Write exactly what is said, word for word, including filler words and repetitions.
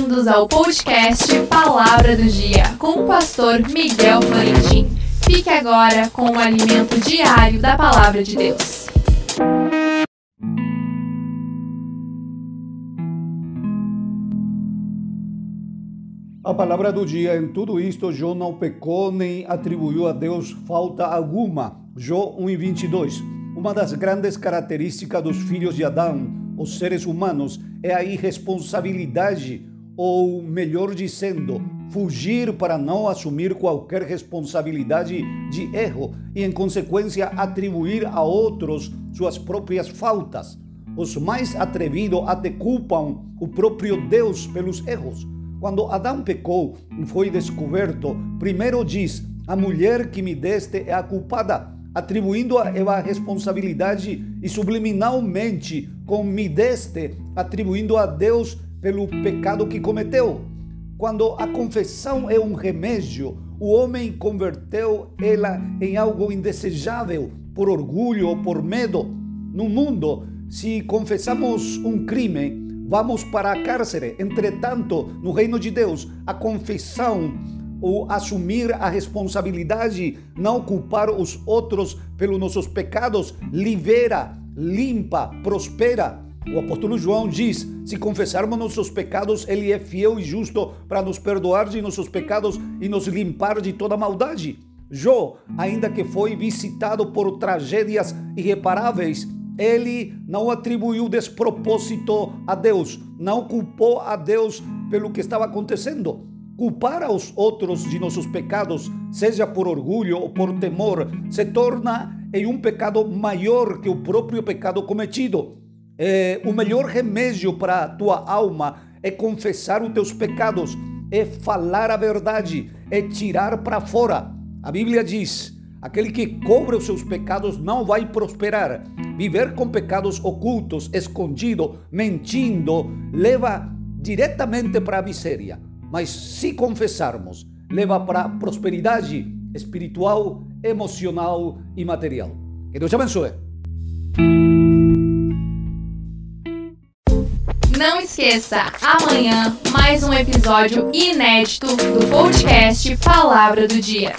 bem-vindos ao podcast Palavra do Dia, com o pastor Miguel Florentin. Fique agora com o alimento diário da Palavra de Deus. A palavra do dia: em tudo isto, Jó não pecou nem atribuiu a Deus falta alguma. Jó um, vinte e dois. Uma das grandes características dos filhos de Adão, os seres humanos, é a irresponsabilidade, ou melhor dizendo, fugir para não assumir qualquer responsabilidade de erro e, em consequência, atribuir a outros suas próprias faltas. Os mais atrevidos até culpam o próprio Deus pelos erros. Quando Adão pecou e foi descoberto, primeiro diz: a mulher que me deste é a culpada, atribuindo a Eva a responsabilidade, e subliminalmente com me deste, atribuindo a Deus pelo pecado que cometeu. Quando a confissão é um remédio, o homem converteu ela em algo indesejável, por orgulho ou por medo. No mundo, se confessamos um crime, vamos para a cárcere. Entretanto, no reino de Deus, a confissão, ou assumir a responsabilidade, não culpar os outros pelos nossos pecados, libera, limpa, prospera. O apóstolo João diz: se confessarmos nossos pecados, ele é fiel e justo para nos perdoar de nossos pecados e nos limpar de toda maldade. Jó, ainda que foi visitado por tragédias irreparáveis, ele não atribuiu despropósito a Deus, não culpou a Deus pelo que estava acontecendo. Culpar aos outros de nossos pecados, seja por orgulho ou por temor, se torna em um pecado maior que o próprio pecado cometido. É, o melhor remédio para a tua alma é confessar os teus pecados, é falar a verdade, é tirar para fora. A Bíblia diz: aquele que cobre os seus pecados não vai prosperar. Viver com pecados ocultos, escondido, mentindo, leva diretamente para a miséria. Mas se confessarmos, leva para a prosperidade espiritual, emocional e material. Que Deus te abençoe. Não esqueça, amanhã, mais um episódio inédito do podcast Palavra do Dia.